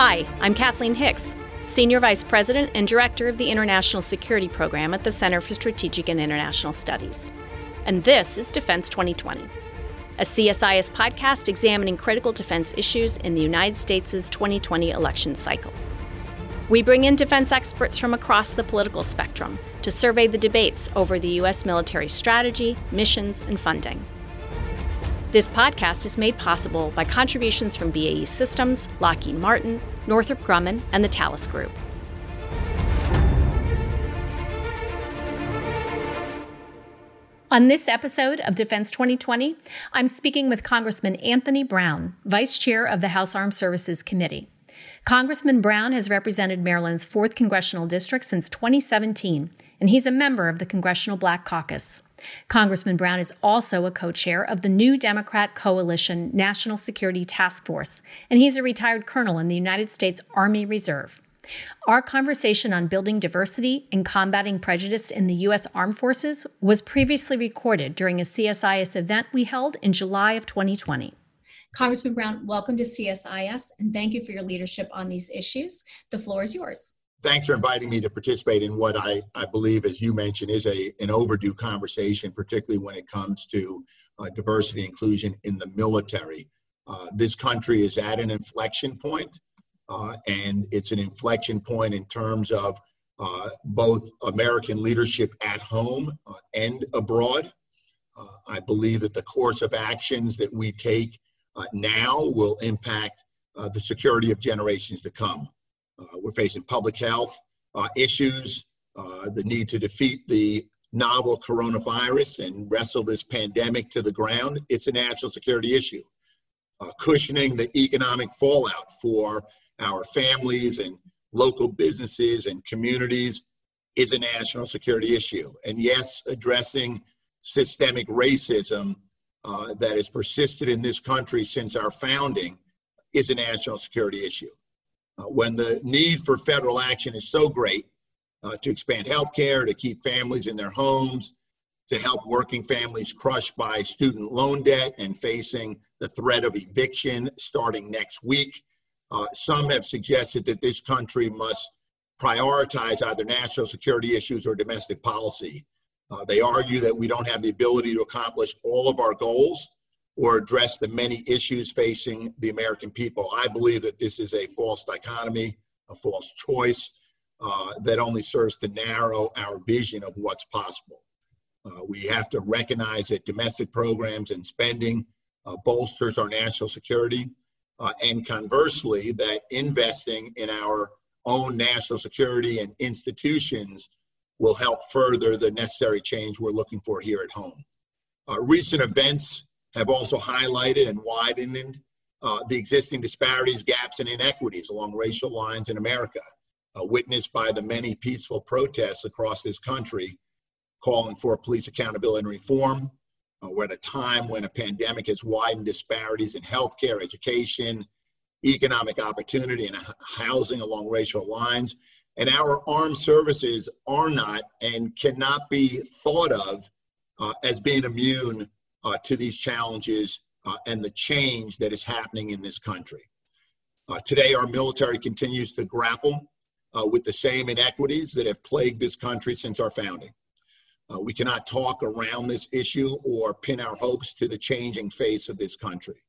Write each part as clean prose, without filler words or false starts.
Hi, I'm Kathleen Hicks, Senior Vice President and Director of the International Security Program at the Center for Strategic and International Studies. And this is Defense 2020, a CSIS podcast examining critical defense issues in the United States' 2020 election cycle. We bring in defense experts from across the political spectrum to survey the debates over the U.S. military strategy, missions, and funding. This podcast is made possible by contributions from BAE Systems, Lockheed Martin, Northrop Grumman, and the Thales Group. On this episode of Defense 2020, I'm speaking with Congressman Anthony Brown, Vice Chair of the House Armed Services Committee. Congressman Brown has represented Maryland's 4th Congressional District since 2017, and he's a member of the Congressional Black Caucus. Congressman Brown is also a co-chair of the New Democrat Coalition National Security Task Force, and he's a retired colonel in the United States Army Reserve. Our conversation on building diversity and combating prejudice in the U.S. Armed Forces was previously recorded during a CSIS event we held in July of 2020. Congressman Brown, welcome to CSIS, and thank you for your leadership on these issues. The floor is yours. Thanks for inviting me to participate in what I believe, as you mentioned, is an overdue conversation, particularly when it comes to diversity and inclusion in the military. This country is at an inflection point, and it's an inflection point in terms of both American leadership at home and abroad. I believe that the course of actions that we take now will impact the security of generations to come. We're facing public health issues, the need to defeat the novel coronavirus and wrestle this pandemic to the ground. It's a national security issue. Cushioning the economic fallout for our families and local businesses and communities is a national security issue. And yes, addressing systemic racism that has persisted in this country since our founding is a national security issue. When the need for federal action is so great to expand health care, to keep families in their homes, to help working families crushed by student loan debt and facing the threat of eviction starting next week, some have suggested that this country must prioritize either national security issues or domestic policy. They argue that we don't have the ability to accomplish all of our goals or address the many issues facing the American people. I believe that this is a false dichotomy, a false choice that only serves to narrow our vision of what's possible. We have to recognize that domestic programs and spending bolsters our national security, and conversely, that investing in our own national security and institutions will help further the necessary change we're looking for here at home. Recent events have also highlighted and widened the existing disparities, gaps, and inequities along racial lines in America, witnessed by the many peaceful protests across this country calling for police accountability and reform. We're at a time when a pandemic has widened disparities in healthcare, education, economic opportunity, and housing along racial lines. And our armed services are not and cannot be thought of as being immune to these challenges and the change that is happening in this country. Today, our military continues to grapple with the same inequities that have plagued this country since our founding. We cannot talk around this issue or pin our hopes to the changing face of this country.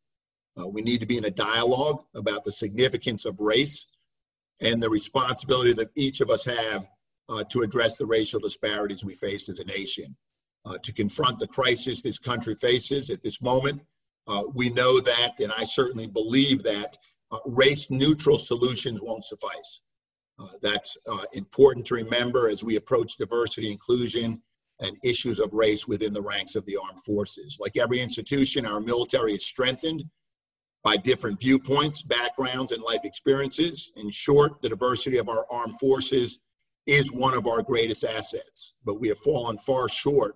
We need to be in a dialogue about the significance of race and the responsibility that each of us have to address the racial disparities we face as a nation. To confront the crisis this country faces at this moment, we know that, and I certainly believe that, race-neutral solutions won't suffice. That's important to remember as we approach diversity, inclusion, and issues of race within the ranks of the armed forces. Like every institution, our military is strengthened by different viewpoints, backgrounds, and life experiences. In short, the diversity of our armed forces is one of our greatest assets, but we have fallen far short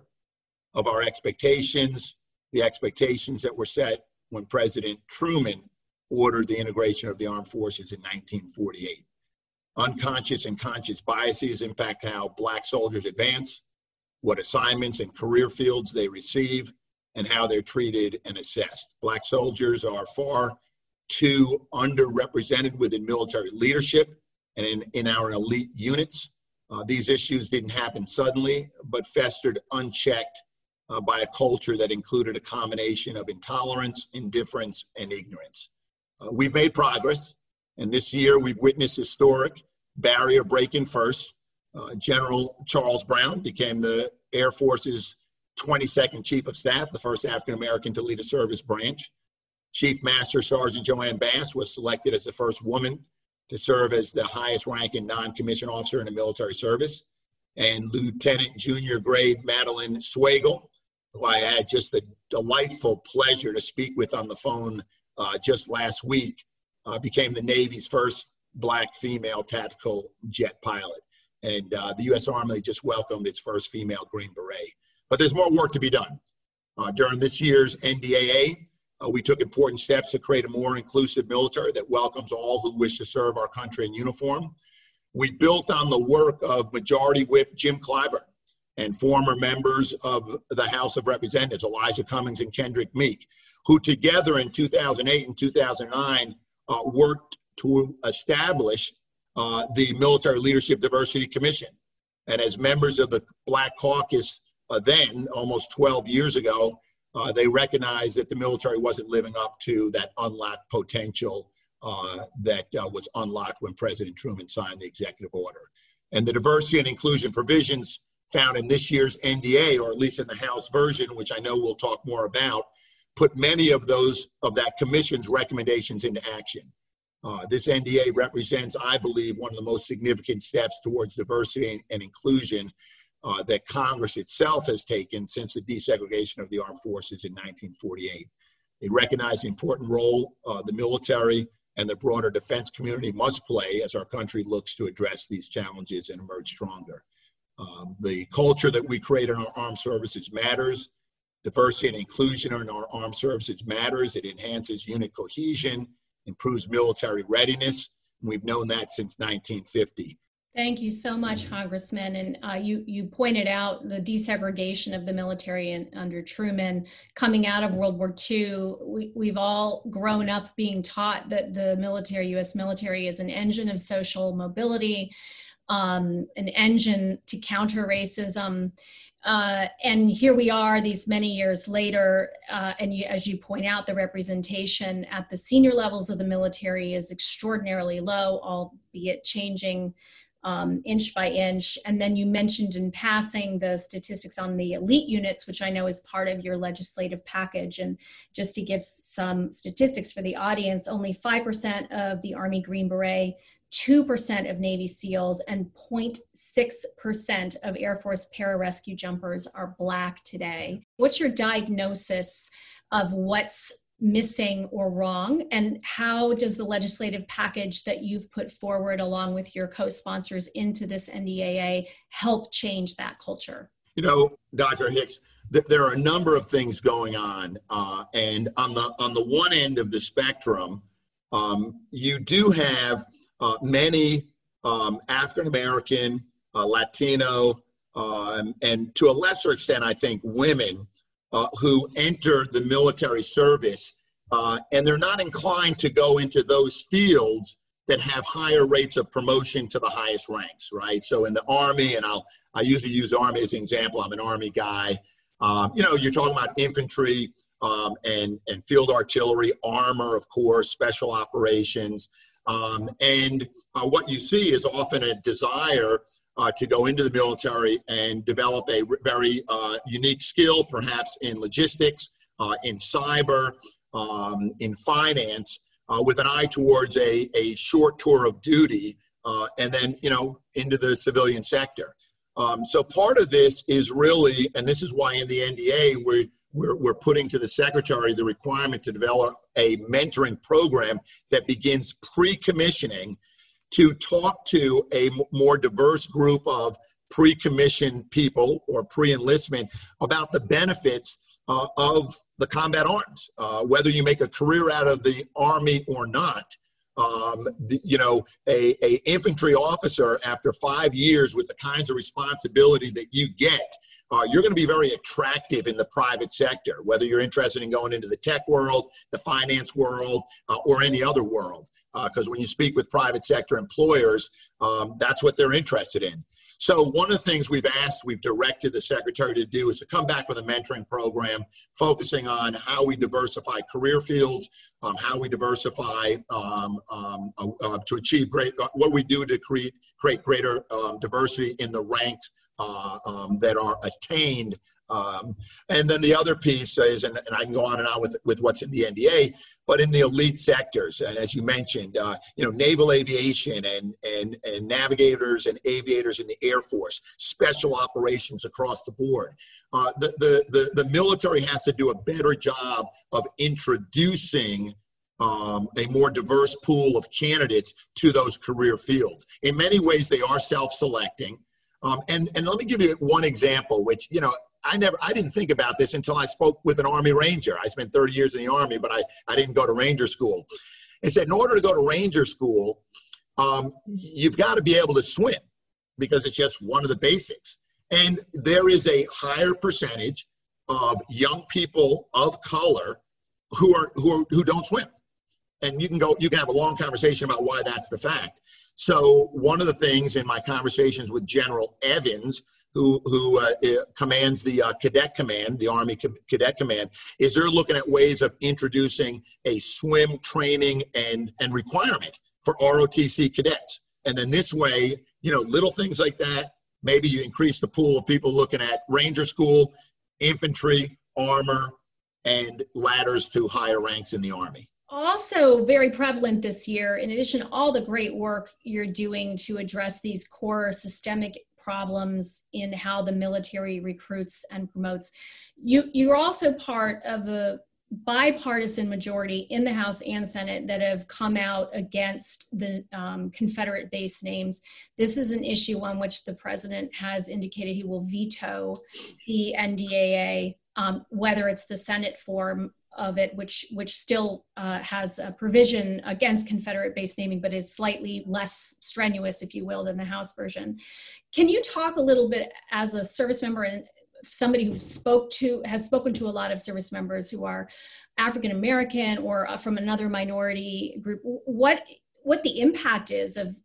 of our expectations, the expectations that were set when President Truman ordered the integration of the armed forces in 1948. Unconscious and conscious biases impact how Black soldiers advance, what assignments and career fields they receive, and how they're treated and assessed. Black soldiers are far too underrepresented within military leadership and in our elite units. These issues didn't happen suddenly, but festered unchecked by a culture that included a combination of intolerance, indifference, and ignorance. We've made progress, and this year we've witnessed historic barrier breaking first. General Charles Brown became the Air Force's 22nd Chief of Staff, the first African-American to lead a service branch. Chief Master Sergeant Joanne Bass was selected as the first woman to serve as the highest ranking non-commissioned officer in the military service. And Lieutenant Junior Grade Madeline Swagel, who I had just the delightful pleasure to speak with on the phone just last week, became the Navy's first Black female tactical jet pilot. And the U.S. Army just welcomed its first female Green Beret. But there's more work to be done. During this year's NDAA, we took important steps to create a more inclusive military that welcomes all who wish to serve our country in uniform. We built on the work of Majority Whip Jim Clyburn and former members of the House of Representatives, Elijah Cummings and Kendrick Meek, who together in 2008 and 2009 worked to establish the Military Leadership Diversity Commission. And as members of the Black Caucus then, almost 12 years ago, they recognized that the military wasn't living up to that unlocked potential that was unlocked when President Truman signed the executive order. And the diversity and inclusion provisions found in this year's NDA, or at least in the House version, which I know we'll talk more about, put many of those of that commission's recommendations into action. This NDA represents, I believe, one of the most significant steps towards diversity and inclusion that Congress itself has taken since the desegregation of the armed forces in 1948. It recognized the important role the military and the broader defense community must play as our country looks to address these challenges and emerge stronger. The culture that we create in our armed services matters. Diversity and inclusion in our armed services matters. It enhances unit cohesion, improves military readiness. And we've known that since 1950. Thank you so much, Congressman. And you pointed out the desegregation of the military under Truman. Coming out of World War II, we've all grown up being taught that the military, U.S. military, is an engine of social mobility, an engine to counter racism. And here we are these many years later, as you point out, the representation at the senior levels of the military is extraordinarily low, albeit changing inch by inch. And then you mentioned in passing the statistics on the elite units, which I know is part of your legislative package. And just to give some statistics for the audience, only 5% of the Army Green Beret, 2% of Navy SEALs, and 0.6% of Air Force pararescue jumpers are Black today. What's your diagnosis of what's missing or wrong, and how does the legislative package that you've put forward along with your co-sponsors into this NDAA help change that culture? You know, Dr. Hicks, there are a number of things going on, and on the one end of the spectrum, you do have many African-American, Latino, and to a lesser extent, I think, women who enter the military service, and they're not inclined to go into those fields that have higher rates of promotion to the highest ranks, right? So in the Army, and I usually use Army as an example, I'm an Army guy, you know, you're talking about infantry and field artillery, armor, of course, special operations. And what you see is often a desire to go into the military and develop a very unique skill, perhaps in logistics, in cyber, in finance, with an eye towards a short tour of duty, and then, you know, into the civilian sector. So part of this is really, and this is why in the NDA we're putting to the secretary the requirement to develop a mentoring program that begins pre-commissioning to talk to a more diverse group of pre-commissioned people or pre-enlistment about the benefits of the combat arms, whether you make a career out of the Army or not. You know, a infantry officer after 5 years with the kinds of responsibility that you get you're going to be very attractive in the private sector, whether you're interested in going into the tech world, the finance world, or any other world. Because when you speak with private sector employers, that's what they're interested in. So one of the things we've directed the secretary to do is to come back with a mentoring program focusing on how we diversify career fields, how we diversify to achieve what we do to create greater diversity in the ranks that are attained. And then the other piece is, and I can go on and on with what's in the NDA, but in the elite sectors, and as you mentioned, naval aviation and navigators and aviators in the Air Force, special operations across the board. The military has to do a better job of introducing a more diverse pool of candidates to those career fields. In many ways, they are self-selecting. And let me give you one example, which, I didn't think about this until I spoke with an Army Ranger. I spent 30 years in the Army, but I didn't go to Ranger school. It said, in order to go to Ranger school, you've got to be able to swim because it's just one of the basics. And there is a higher percentage of young people of color who don't swim. And you can have a long conversation about why that's the fact. So one of the things in my conversations with General Evans, who commands the Cadet Command, the Army Cadet Command, is they're looking at ways of introducing a swim training and requirement for ROTC cadets. And then this way, little things like that, maybe you increase the pool of people looking at Ranger school, infantry, armor, and ladders to higher ranks in the Army. Also very prevalent this year, in addition to all the great work you're doing to address these core systemic problems in how the military recruits and promotes, you're also part of a bipartisan majority in the House and Senate that have come out against the Confederate base names. This is an issue on which the president has indicated he will veto the NDAA, whether it's the Senate form of it, which still has a provision against Confederate base naming, but is slightly less strenuous, if you will, than the House version. Can you talk a little bit, as a service member and somebody who has spoken to a lot of service members who are African American or from another minority group, what the impact is of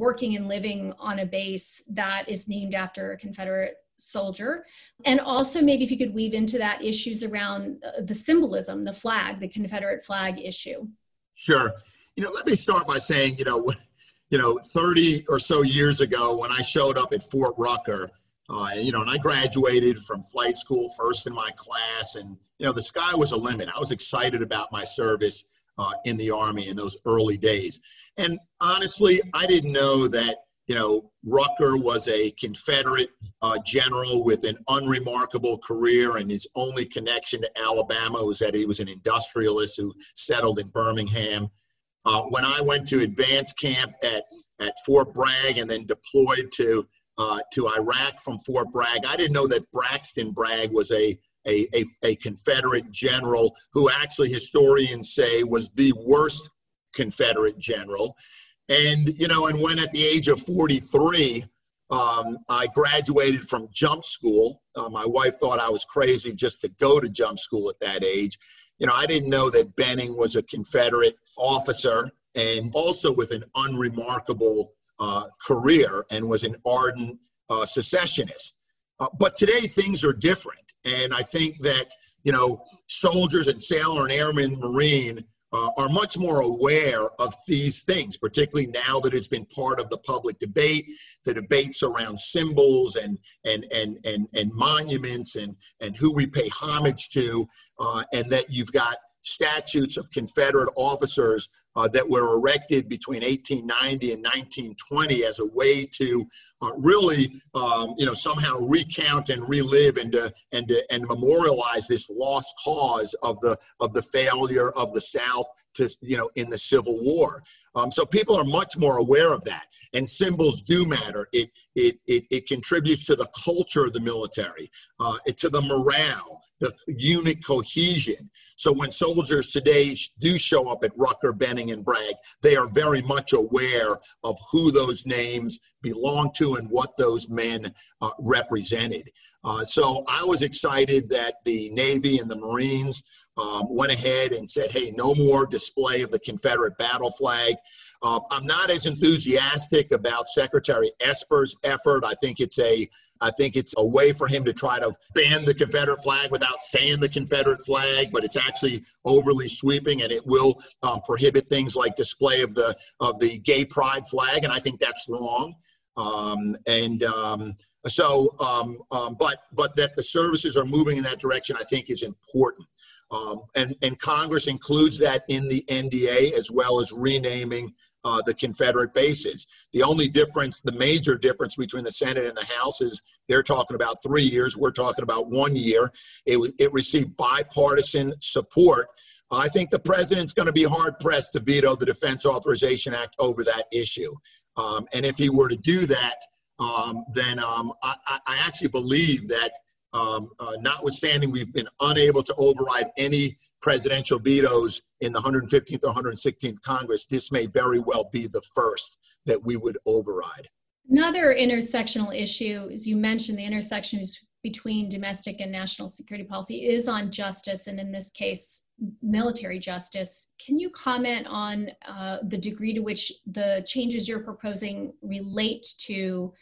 working and living on a base that is named after a Confederate soldier? And also maybe if you could weave into that issues around the symbolism, the flag, the Confederate flag issue. Sure. Let me start by saying, 30 or so years ago when I showed up at Fort Rucker, and I graduated from flight school first in my class, and, the sky was the limit. I was excited about my service in the Army in those early days. And honestly, I didn't know that Rucker was a Confederate general with an unremarkable career, and his only connection to Alabama was that he was an industrialist who settled in Birmingham. When I went to advance camp at Fort Bragg and then deployed to Iraq from Fort Bragg, I didn't know that Braxton Bragg was a Confederate general who actually historians say was the worst Confederate general. And when at the age of 43, I graduated from jump school. My wife thought I was crazy just to go to jump school at that age. I didn't know that Benning was a Confederate officer and also with an unremarkable career and was an ardent secessionist. But today things are different. And I think that, soldiers and sailor and airman, Marine, are much more aware of these things, particularly now that it's been part of the public debate, the debates around symbols and monuments and who we pay homage to, and that you've got statutes of Confederate officers that were erected between 1890 and 1920 as a way to somehow recount and relive and memorialize this lost cause of the failure of the South to, in the Civil War. So people are much more aware of that, and symbols do matter. It contributes to the culture of the military, to the morale, the unit cohesion. So when soldiers today do show up at Rucker, Benning, and Bragg, they are very much aware of who those names belong to and what those men represented. So I was excited that the Navy and the Marines went ahead and said, hey, no more display of the Confederate battle flag. I'm not as enthusiastic about Secretary Esper's effort. I think it's a way for him to try to ban the Confederate flag without saying the Confederate flag, but it's actually overly sweeping, and it will prohibit things like display of the gay pride flag, and I think that's wrong. But that the services are moving in that direction, I think, is important. And Congress includes that in the NDAA, as well as renaming the Confederate bases. The only difference, the major difference between the Senate and the House is they're talking about 3 years. We're talking about 1 year. It received bipartisan support. I think the president's going to be hard-pressed to veto the Defense Authorization Act over that issue. And if he were to do that, then I actually believe that notwithstanding, we've been unable to override any presidential vetoes in the 115th or 116th Congress. This may very well be the first that we would override. Another intersectional issue, as you mentioned, the intersections between domestic and national security policy is on justice, and in this case, military justice. Can you comment on the degree to which the changes you're proposing relate to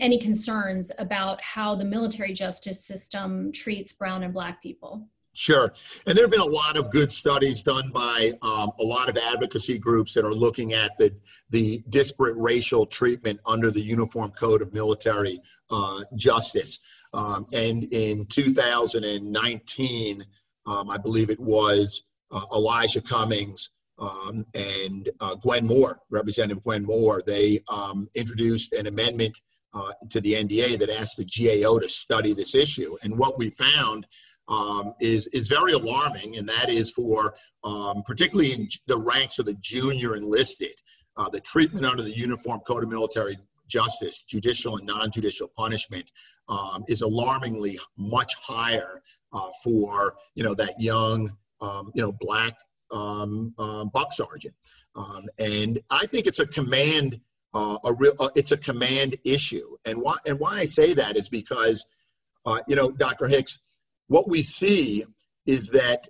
any concerns about how the military justice system treats brown and black people? Sure. And there have been a lot of good studies done by a lot of advocacy groups that are looking at the disparate racial treatment under the Uniform Code of Military Justice. And in 2019, I believe it was Elijah Cummings and Gwen Moore, Representative Gwen Moore, they introduced an amendment to the NDAA that asked the GAO to study this issue. And what we found is very alarming, and that is for particularly in the ranks of the junior enlisted, the treatment under the Uniform Code of Military Justice, judicial and non-judicial punishment is alarmingly much higher for that young black buck sergeant, and I think it's a command. It's a command issue, and why I say that is because, Dr. Hicks, what we see is that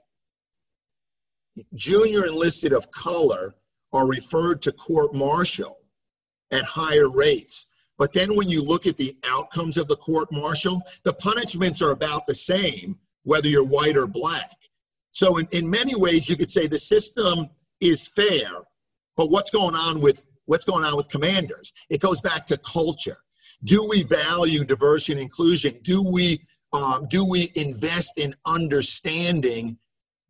junior enlisted of color are referred to court martial at higher rates, but then when you look at the outcomes of the court martial, the punishments are about the same whether you're white or black. So in many ways, you could say the system is fair, but what's going on with commanders? It goes back to culture. Do we value diversity and inclusion? Do we invest in understanding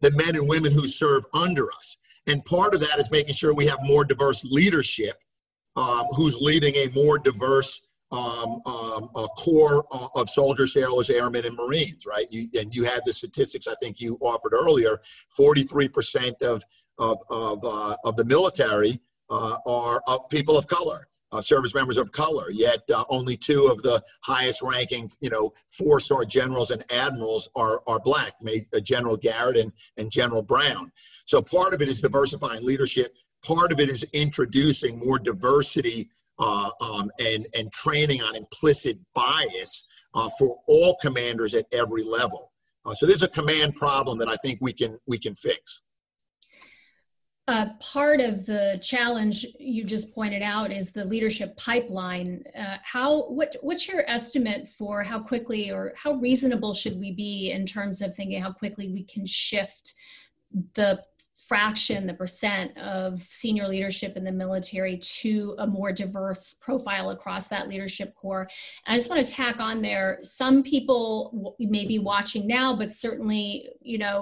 the men and women who serve under us? And part of that is making sure we have more diverse leadership who's leading a more diverse core of soldiers, sailors, airmen, and Marines, right? You had the statistics I think you offered earlier, 43% of the military are people of color, service members of color, yet only two of the highest ranking, four-star generals and admirals are black, General Garrett and General Brown. So part of it is diversifying leadership. Part of it is introducing more diversity and training on implicit bias for all commanders at every level. So there's a command problem that I think we can fix. Part of the challenge you just pointed out is the leadership pipeline. What's your estimate for how quickly or how reasonable should we be in terms of thinking how quickly we can shift the fraction, the percent of senior leadership in the military to a more diverse profile across that leadership core? And I just want to tack on there, some people may be watching now, but certainly,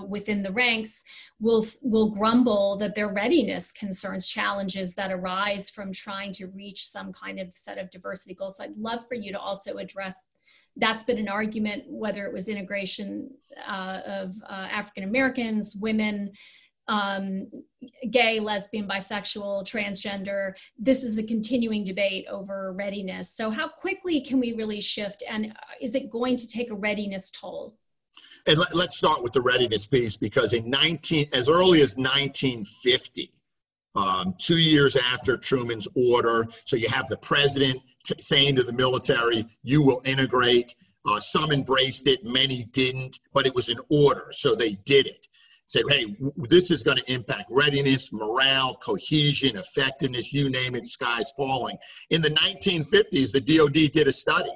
within the ranks will grumble that their readiness concerns, challenges that arise from trying to reach some kind of set of diversity goals. So I'd love for you to also address that's been an argument, whether it was integration of African Americans, women, gay, lesbian, bisexual, transgender. This is a continuing debate over readiness. So how quickly can we really shift, and is it going to take a readiness toll? And let's start with the readiness piece, because as early as 1950, 2 years after Truman's order, so you have the president saying to the military, you will integrate. Some embraced it, many didn't, but it was an order, so they did it. Say, hey, this is going to impact readiness, morale, cohesion, effectiveness, you name it, sky's falling. In the 1950s, the DOD did a study,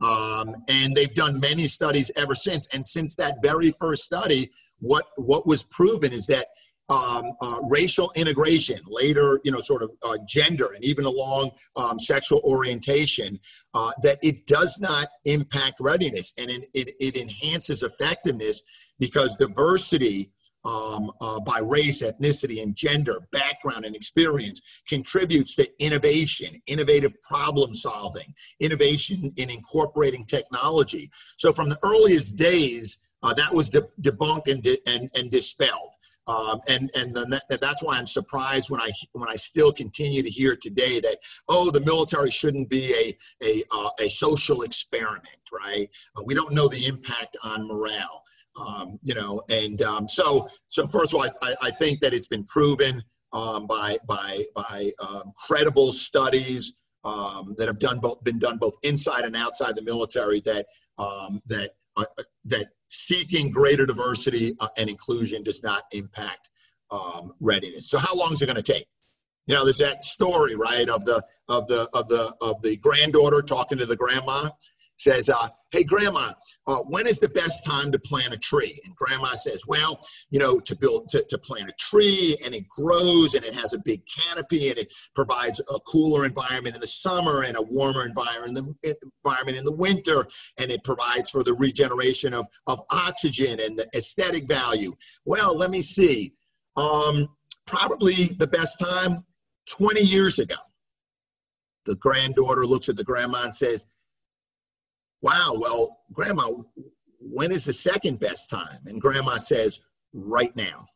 and they've done many studies ever since. And since that very first study, what was proven is that racial integration, later, sort of gender, and even along sexual orientation, that it does not impact readiness, and it enhances effectiveness, because diversity by race, ethnicity, and gender, background, and experience contributes to innovation, innovative problem solving, innovation in incorporating technology. So from the earliest days, that was debunked and dispelled. That's why I'm surprised when I still continue to hear today that, oh, the military shouldn't be a social experiment, right? We don't know the impact on morale, So first of all, I think that it's been proven by credible studies that have been done both inside and outside the military that seeking greater diversity and inclusion does not impact readiness. So how long is it going to take? There's that story, right, of the granddaughter talking to the grandma, says, hey, grandma, when is the best time to plant a tree? And grandma says, well, to plant a tree, and it grows, and it has a big canopy, and it provides a cooler environment in the summer and a warmer environment in the winter, and it provides for the regeneration of oxygen and the aesthetic value. Well, let me see. Probably the best time, 20 years ago. The granddaughter looks at the grandma and says, wow, well, Grandma, when is the second best time? And Grandma says, right now.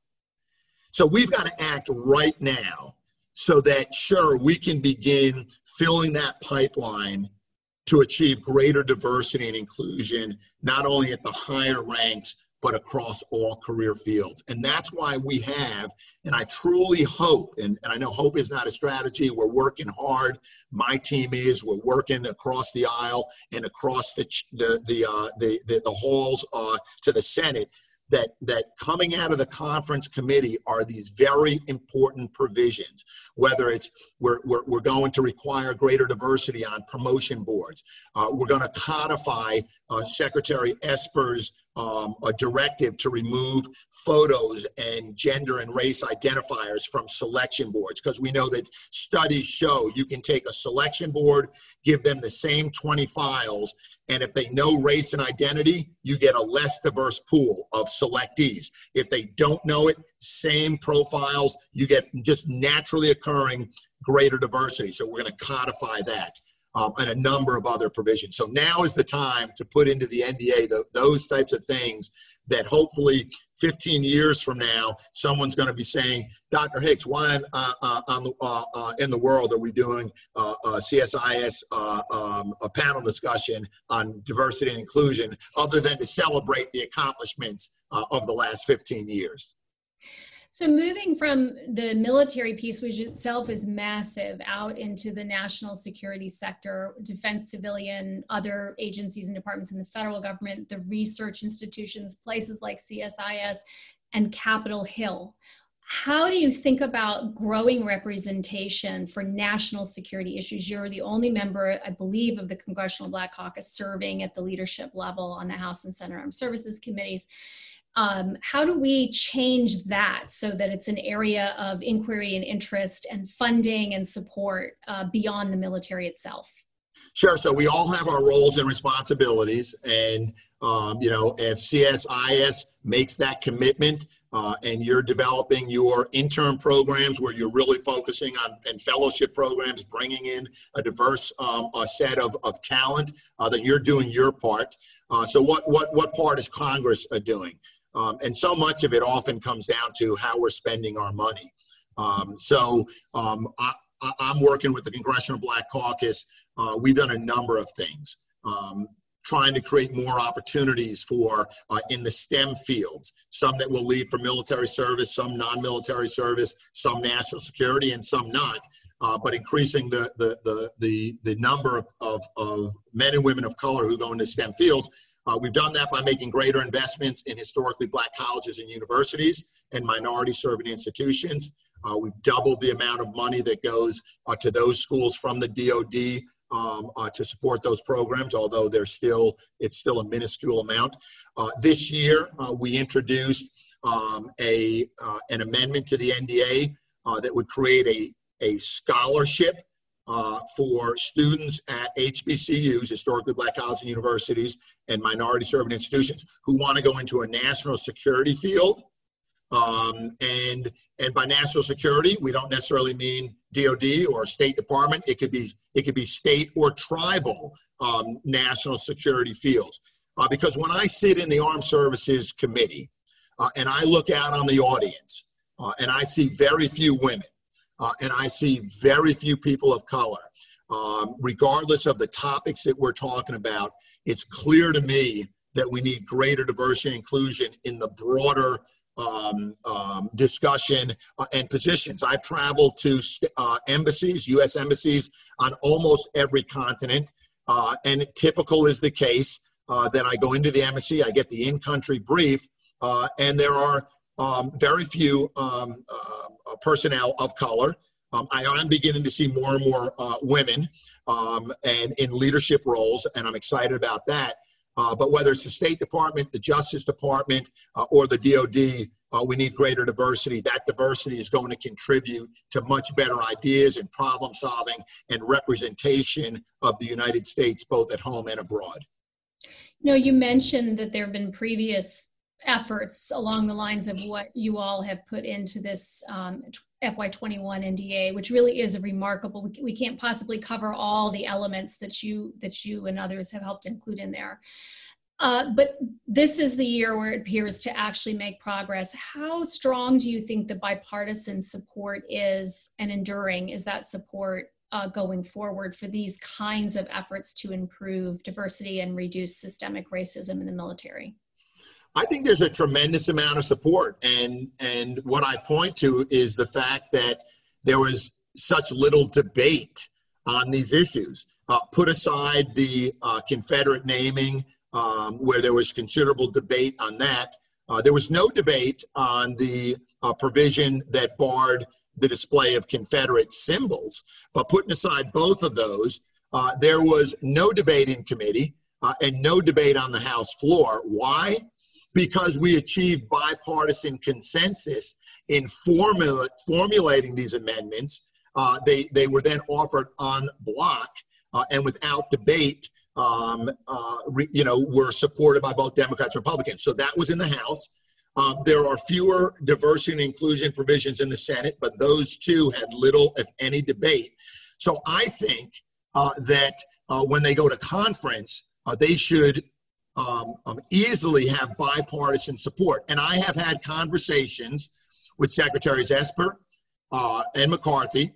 So we've got to act right now so that, sure, we can begin filling that pipeline to achieve greater diversity and inclusion, not only at the higher ranks, but across all career fields. And that's why we have, and I truly hope, and I know hope is not a strategy, we're working hard, my team is, we're working across the aisle and across the halls to the Senate, that coming out of the conference committee are these very important provisions, whether it's we're going to require greater diversity on promotion boards. We're going to codify Secretary Esper's a directive to remove photos and gender and race identifiers from selection boards, because we know that studies show you can take a selection board, give them the same 20 files, and if they know race and identity, you get a less diverse pool of selectees. If they don't know it, same profiles, you get just naturally occurring greater diversity. So we're going to codify that. And a number of other provisions. So now is the time to put into the NDA those types of things that hopefully 15 years from now, someone's going to be saying, Dr. Hicks, why in the world are we doing CSIS a panel discussion on diversity and inclusion, other than to celebrate the accomplishments of the last 15 years? So moving from the military piece, which itself is massive, out into the national security sector, defense, civilian, other agencies and departments in the federal government, the research institutions, places like CSIS and Capitol Hill. How do you think about growing representation for national security issues? You're the only member, I believe, of the Congressional Black Caucus serving at the leadership level on the House and Senate Armed Services Committees. How do we change that so that it's an area of inquiry and interest and funding and support beyond the military itself? Sure. So we all have our roles and responsibilities. And, if CSIS makes that commitment and you're developing your intern programs where you're really focusing on, and fellowship programs, bringing in a diverse a set of talent, then you're doing your part. So what part is Congress doing? And so much of it often comes down to how we're spending our money. I'm working with the Congressional Black Caucus. We've done a number of things. trying to create more opportunities for in the STEM fields, some that will lead for military service, some non-military service, some national security, and some not. But increasing the number of men and women of color who go into STEM fields. We've done that by making greater investments in historically black colleges and universities and minority serving institutions. We've doubled the amount of money that goes to those schools from the DOD to support those programs, although it's still a minuscule amount. This year, we introduced an amendment to the NDAA that would create a scholarship for students at HBCUs, historically black colleges and universities, and minority serving institutions who want to go into a national security field. And by national security, we don't necessarily mean DOD or State Department. It could be state or tribal national security fields. Because when I sit in the Armed Services Committee and I look out on the audience and I see very few women, and I see very few people of color. Regardless of the topics that we're talking about, it's clear to me that we need greater diversity and inclusion in the broader discussion and positions. I've traveled to embassies, U.S. embassies, on almost every continent, and typical is the case that I go into the embassy, I get the in-country brief, and there are very few personnel of color. I am beginning to see more and more women and in leadership roles, and I'm excited about that. But whether it's the State Department, the Justice Department, or the DOD, we need greater diversity. That diversity is going to contribute to much better ideas and problem solving and representation of the United States, both at home and abroad. You know, you mentioned that there have been previous efforts along the lines of what you all have put into this FY21 NDA, which really is a remarkable, we can't possibly cover all the elements that you and others have helped include in there. But this is the year where it appears to actually make progress. How strong do you think the bipartisan support is, and enduring is that support going forward for these kinds of efforts to improve diversity and reduce systemic racism in the military? I think there's a tremendous amount of support, and what I point to is the fact that there was such little debate on these issues. Put aside the Confederate naming, where there was considerable debate on that. There was no debate on the provision that barred the display of Confederate symbols. But putting aside both of those, there was no debate in committee and no debate on the House floor. Why? Because we achieved bipartisan consensus in formulating these amendments. They were then offered en bloc and without debate, were supported by both Democrats and Republicans. So that was in the House. There are fewer diversity and inclusion provisions in the Senate, but those two had little, if any, debate. So I think that when they go to conference, they should easily have bipartisan support. And I have had conversations with Secretaries Esper and McCarthy,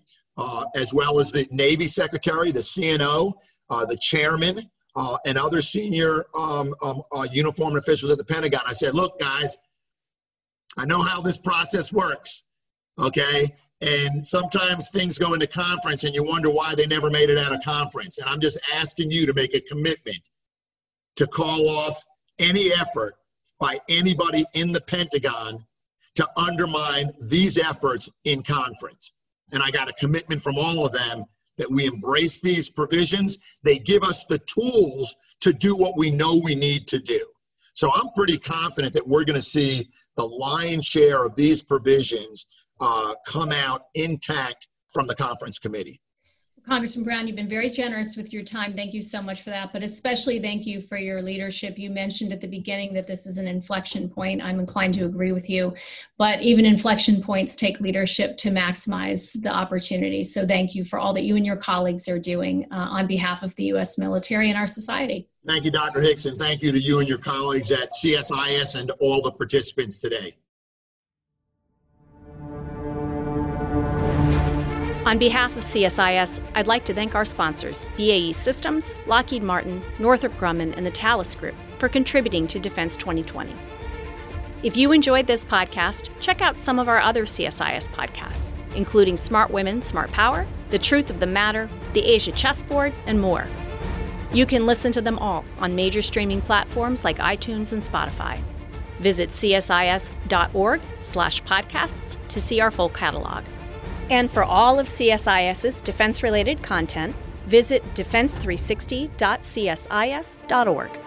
as well as the Navy Secretary, the CNO, the Chairman, and other senior uniformed officials at the Pentagon. I said, look, guys, I know how this process works, okay? And sometimes things go into conference and you wonder why they never made it out of conference. And I'm just asking you to make a commitment to call off any effort by anybody in the Pentagon to undermine these efforts in conference. And I got a commitment from all of them that we embrace these provisions. They give us the tools to do what we know we need to do. So I'm pretty confident that we're going to see the lion's share of these provisions come out intact from the conference committee. Congressman Brown, you've been very generous with your time. Thank you so much for that, but especially thank you for your leadership. You mentioned at the beginning that this is an inflection point. I'm inclined to agree with you, but even inflection points take leadership to maximize the opportunity. So thank you for all that you and your colleagues are doing on behalf of the U.S. military and our society. Thank you, Dr. Hicks, and thank you to you and your colleagues at CSIS and all the participants today. On behalf of CSIS, I'd like to thank our sponsors, BAE Systems, Lockheed Martin, Northrop Grumman, and the Thales Group, for contributing to Defense 2020. If you enjoyed this podcast, check out some of our other CSIS podcasts, including Smart Women, Smart Power, The Truth of the Matter, The Asia Chessboard, and more. You can listen to them all on major streaming platforms like iTunes and Spotify. Visit csis.org/podcasts to see our full catalog. And for all of CSIS's defense-related content, visit defense360.csis.org.